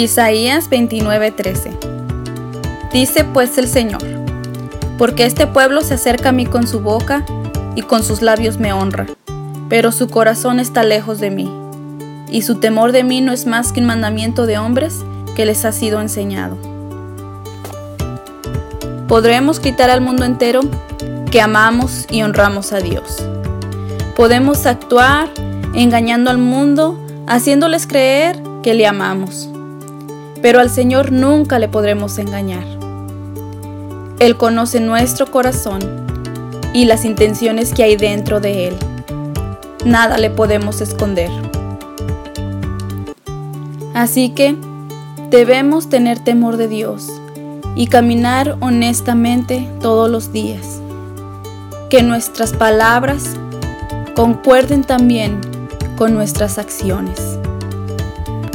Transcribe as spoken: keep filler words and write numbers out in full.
Isaías veintinueve trece. Dice pues el Señor: porque este pueblo se acerca a mí con su boca y con sus labios me honra, pero su corazón está lejos de mí, y su temor de mí no es más que un mandamiento de hombres que les ha sido enseñado. Podremos gritar al mundo entero que amamos y honramos a Dios. Podemos actuar engañando al mundo, haciéndoles creer que le amamos. Pero al Señor nunca le podremos engañar. Él conoce nuestro corazón y las intenciones que hay dentro de Él. Nada le podemos esconder. Así que debemos tener temor de Dios y caminar honestamente todos los días. Que nuestras palabras concuerden también con nuestras acciones.